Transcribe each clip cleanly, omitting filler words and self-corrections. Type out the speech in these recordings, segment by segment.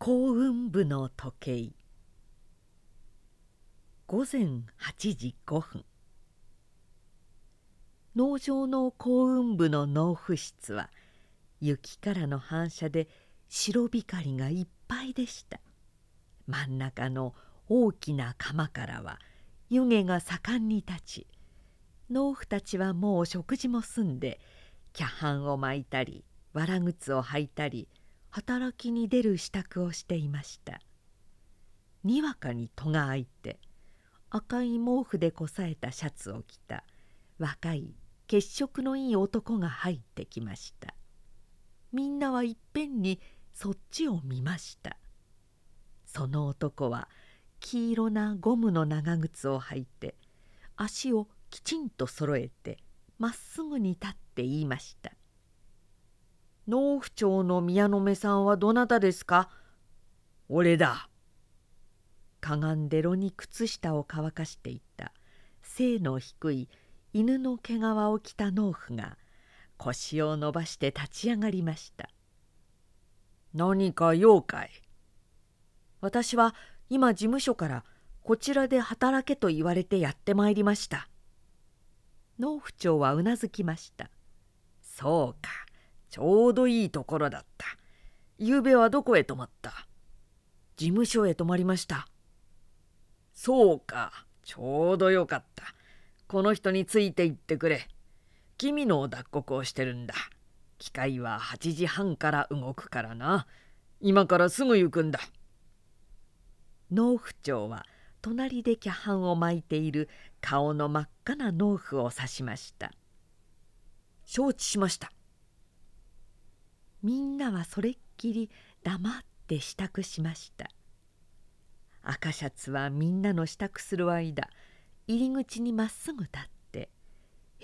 幸運部の時計。午前8時5分、農場の幸運部の農夫室は雪からの反射で白光がいっぱいでした。真ん中の大きな釜からは湯気が盛んに立ち、農夫たちはもう食事も済んで、キャハンを巻いたり、わら靴を履いたり、働きに出る支度をしていました。にわかに戸が開いて、赤い毛布でこさえたシャツを着た、若い血色のいい男が入ってきました。みんなはいっぺんにそっちを見ました。その男は、黄色なゴムの長靴を履いて、足をきちんとそろえて、まっすぐに立って言いました。農夫長の宮野目さんはどなたですか？俺だ。かがんで炉に靴下を乾かしていた、背の低い犬の毛皮を着た農夫が、腰を伸ばして立ち上がりました。何か用かい？私は、今事務所からこちらで働けと言われてやってまいりました。農夫長はうなずきました。そうか、ちょうどいいところだった。ゆうべはどこへ泊まった？事務所へ泊まりました。そうか、ちょうどよかった。この人について行ってくれ。君の脱穀をしてるんだ。機械は8時半から動くからな。今からすぐ行くんだ。農夫長は隣でキャハンを巻いている顔の真っ赤な農夫を指しました。承知しました。みんなはそれっきり黙って支度しました。赤シャツはみんなの支度する間、入り口にまっすぐ立って、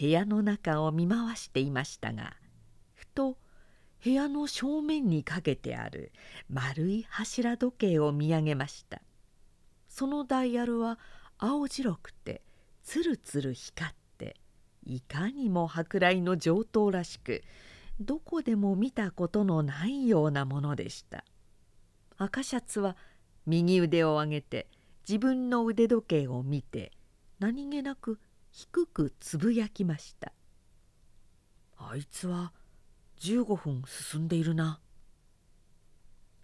部屋の中を見回していましたが、ふと、部屋の正面にかけてある丸い柱時計を見上げました。そのダイヤルは青白くてつるつる光って、いかにも舶来の上等らしく、どこでも見たことのないようなものでした。赤シャツは右腕を上げて自分の腕時計を見て、何気なく低くつぶやきました。あいつは15分進んでいるな。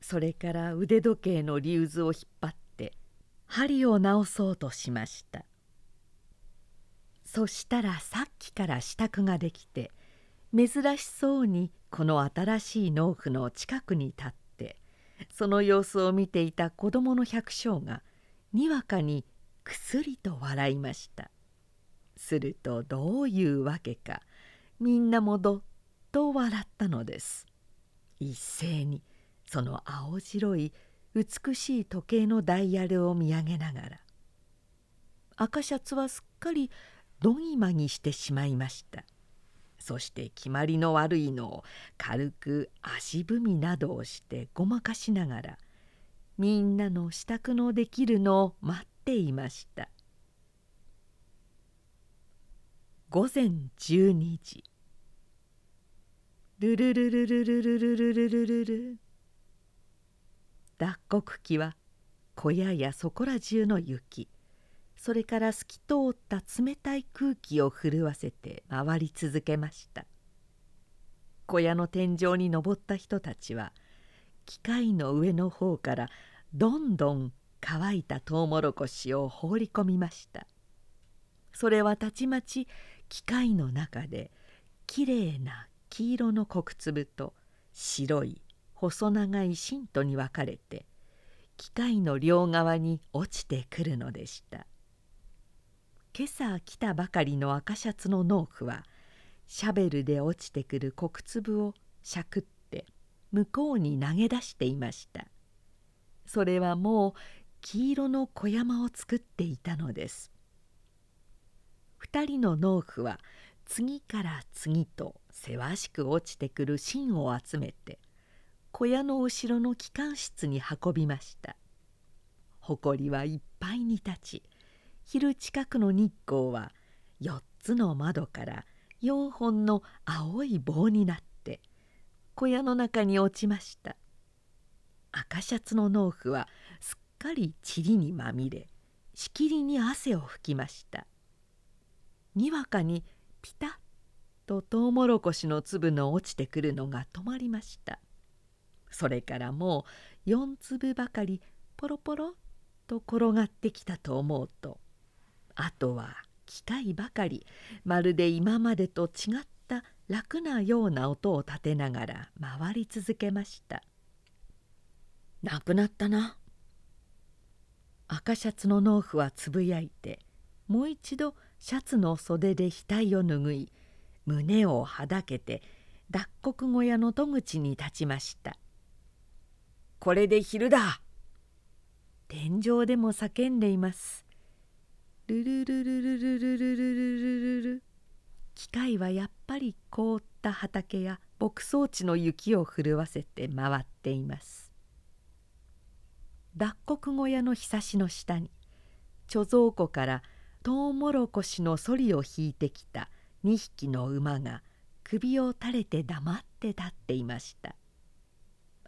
それから腕時計のリューズを引っ張って針を直そうとしました。そしたらさっきから支度ができて、珍しそうにこの新しい農夫の近くに立って、その様子を見ていた子どもの百姓がにわかにくすりと笑いました。するとどういうわけか、みんなもどっと笑ったのです。一斉にその青白い美しい時計のダイヤルを見上げながら、赤シャツはすっかりどぎまぎしてしまいました。そして決まりの悪いのを軽く足踏みなどをしてごまかしながら、みんなの支度のできるのを待っていました。午前12時、ルルルルルルルルルルルルル。脱穀機は小屋やそこら中の雪、それから透き通った冷たい空気を震わせて回り続けました。小屋の天井に登った人たちは、機械の上の方からどんどん乾いたトウモロコシを放り込みました。それはたちまち機械の中できれいな黄色の穀粒と白い細長い芯とに分かれて、機械の両側に落ちてくるのでした。今朝来たばかりの赤シャツの農夫は、シャベルで落ちてくる穀粒をしゃくって向こうに投げ出していました。それはもう黄色の小山を作っていたのです。二人の農夫は次から次とせわしく落ちてくる芯を集めて、小屋の後ろの機関室に運びました。埃はいっぱいに立ち、昼近くの日光は4つの窓から4本の青い棒になって、小屋の中に落ちました。赤シャツの農夫はすっかり塵にまみれ、しきりに汗を拭きました。にわかにピタッとトウモロコシの粒の落ちてくるのが止まりました。それからもう4粒ばかりポロポロと転がってきたと思うと、あとは機械ばかり、まるで今までと違った楽なような音を立てながら回り続けました。なくなったな。赤シャツの農夫はつぶやいて、もう一度シャツの袖で額を拭い、胸をはだけて脱穀小屋の戸口に立ちました。これで昼だ。天井でも叫んでいます。ルルルルルルルルルルル。機械はやっぱり凍った畑や牧草地の雪を震わせて回っています。脱穀小屋のひさしの下に、貯蔵庫からトウモロコシのそりを引いてきた2匹の馬が首を垂れて黙って立っていました。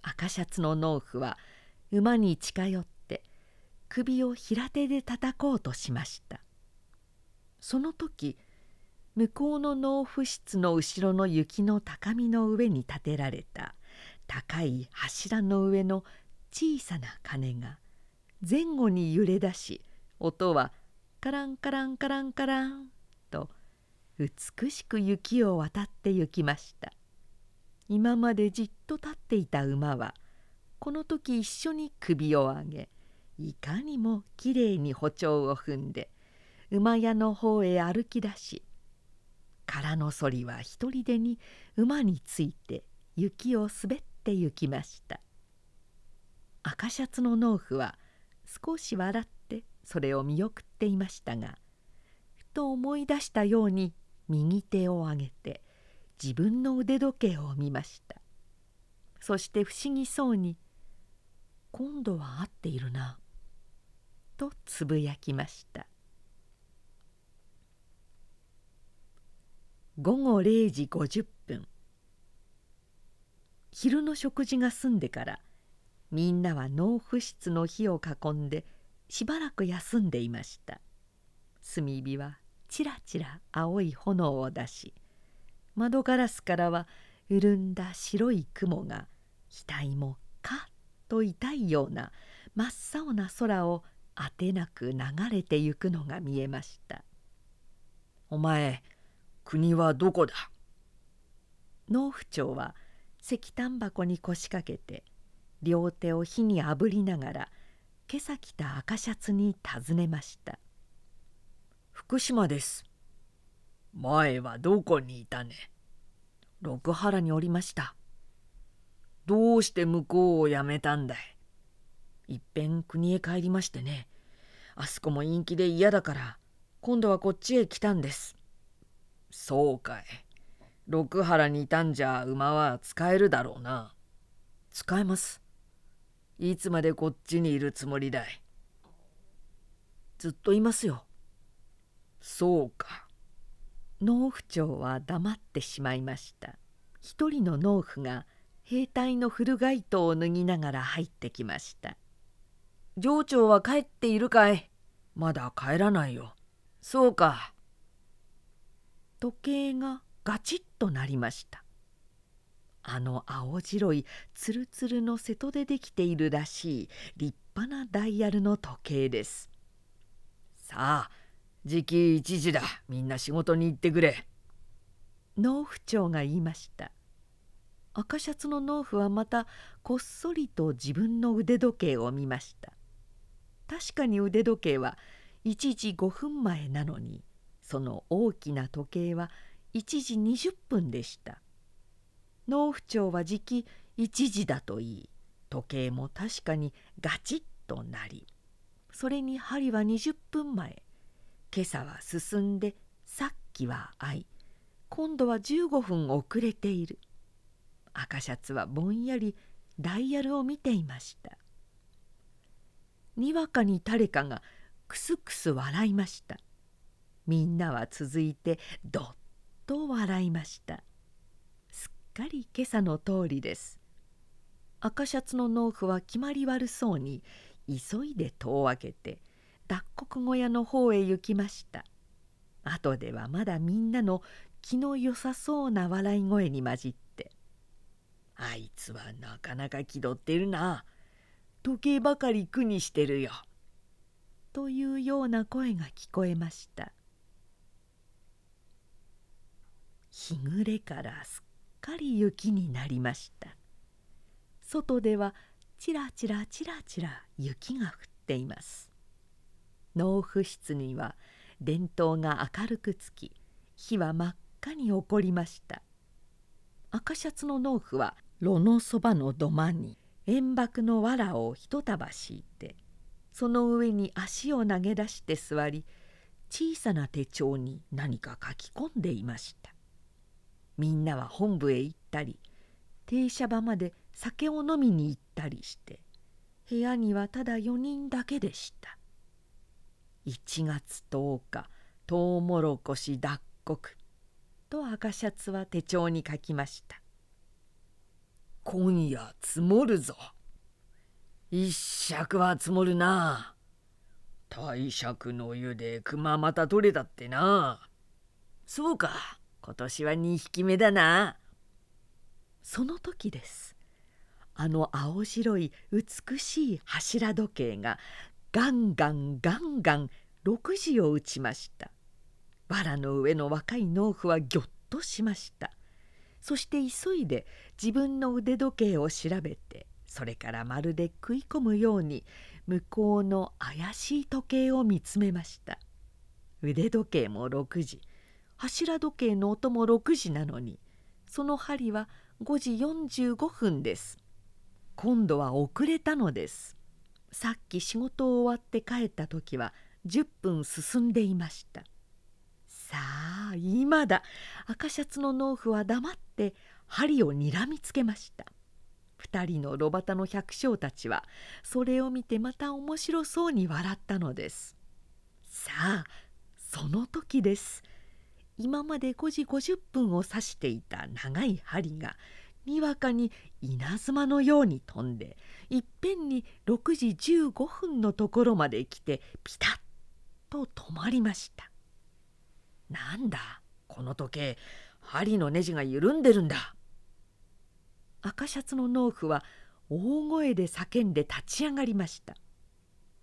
赤シャツの農夫は馬に近寄って首を平手で叩こうとしました。その時、向こうの農夫室の後ろの雪の高みの上に立てられた高い柱の上の小さな鐘が前後に揺れ出し、音はカランカランカランカランと美しく雪を渡って行きました。今までじっと立っていた馬はこの時一緒に首を上げ、いかにもきれいに歩調を踏んで馬屋の方へ歩き出し、空のそりは一人でに馬について雪を滑って行きました。赤シャツの農夫は少し笑ってそれを見送っていましたが、ふと思い出したように右手を上げて自分の腕時計を見ました。そして不思議そうに「今度は合っているな」とつぶやきました。午後0時50分。昼の食事が済んでから、みんなは農夫室の火を囲んでしばらく休んでいました。炭火はちらちら青い炎を出し、窓ガラスからは潤んだ白い雲が額もカッと痛いような真っ青な空をあてなく流れてゆくのが見えました。お前、国はどこだ？農夫長は石炭箱に腰掛けて、両手を火にあぶりながら、今朝着た赤シャツに尋ねました。福島です。前はどこにいたね。六原におりました。どうして向こうを辞めたんだい。いっぺん国へ帰りましてね。あそこも陰気で嫌だから、今度はこっちへ来たんです。そうかい。六原にいたんじゃ馬は使えるだろうな。使えます。いつまでこっちにいるつもりだい。ずっといますよ。そうか。農夫長は黙ってしまいました。一人の農夫が兵隊のフルガイトを脱ぎながら入ってきました。上長は帰っているかい。まだ帰らないよ。そうか。時計がガチッと鳴りました。あの青白いツルツルの瀬戸でできているらしい立派なダイヤルの時計です。さあ、時期1時だ。みんな仕事に行ってくれ。農夫長が言いました。赤シャツの農夫はまたこっそりと自分の腕時計を見ました。確かに腕時計は1時5分前なのに、その大きな時計は1時20分でした。農夫長はじき1時だと言い、時計も確かにガチッとなり、それに針は20分前、今朝は進んでさっきは合い、今度は15分遅れている。赤シャツはぼんやりダイヤルを見ていました。にわかに誰かがクスクス笑いました。みんなは続いてどっと笑いました。すっかり今朝の通りです。赤シャツの農夫は決まり悪そうに急いで戸を開けて脱穀小屋の方へ行きました。後ではまだみんなの気のよさそうな笑い声に混じって、あいつはなかなか気取ってるな、時計ばかり苦にしてるよ、というような声が聞こえました。日暮れからすっかり雪になりました。外ではちらちらちらちら雪が降っています。農夫室には電灯が明るくつき、火は真っ赤に起こりました。赤シャツの農夫は炉のそばの土間に煙幕の藁を一束敷いて、その上に足を投げ出して座り、小さな手帳に何か書き込んでいました。みんなは本部へ行ったり、停車場まで酒を飲みに行ったりして、部屋にはただ4人だけでした。1月10日トウモロコシ脱穀と赤シャツは手帳に書きました。今夜積もるぞ、一尺は積もるな、大尺の湯で熊また取れたってな、そうか、今年は2匹目だな。その時です。あの青白い美しい柱時計がガンガンガンガン6時を打ちました。藁の上の若い農夫はぎょっとしました。そして急いで自分の腕時計を調べて、それからまるで食い込むように向こうの怪しい時計を見つめました。腕時計も6時、柱時計の音も6時なのに、その針は5時45分です。今度は遅れたのです。さっき仕事を終わって帰った時は10分進んでいました。さあ今だ。赤シャツの農夫は黙って針をにらみつけました。2人の炉端の百姓たちはそれを見てまた面白そうに笑ったのです。さあその時です。今まで5時50分を指していた長い針が、にわかに稲妻のように飛んで、いっぺんに6時15分のところまで来てピタッと止まりました。なんだこの時計、針のネジが緩んでるんだ。赤シャツの農夫は大声で叫んで立ち上がりました。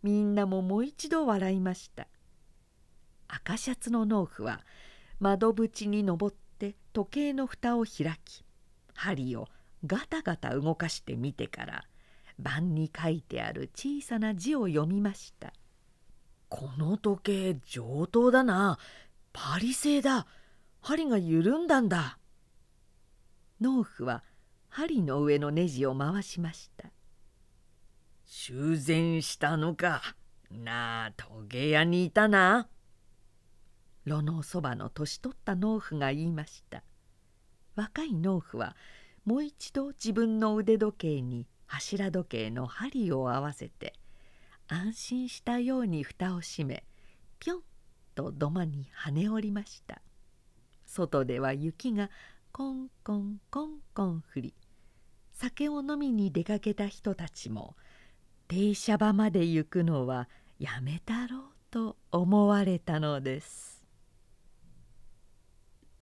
みんなももう一度笑いました。赤シャツの農夫は窓縁に登って時計の蓋を開き、針をガタガタ動かしてみてから、盤に書いてある小さな字を読みました。この時計上等だな、パリ製だ、針が緩んだんだ。農夫は針の上のネジを回しました。修繕したのかなあ、時計屋にいたな、炉のそばの年取った農夫が言いました。若い農夫はもう一度自分の腕時計に柱時計の針を合わせて、安心したように蓋を閉め、ぴょんと土間に跳ね降りました。外では雪がコンコンコンコン降り、酒を飲みに出かけた人たちも、停車場まで行くのはやめたろうと思われたのです。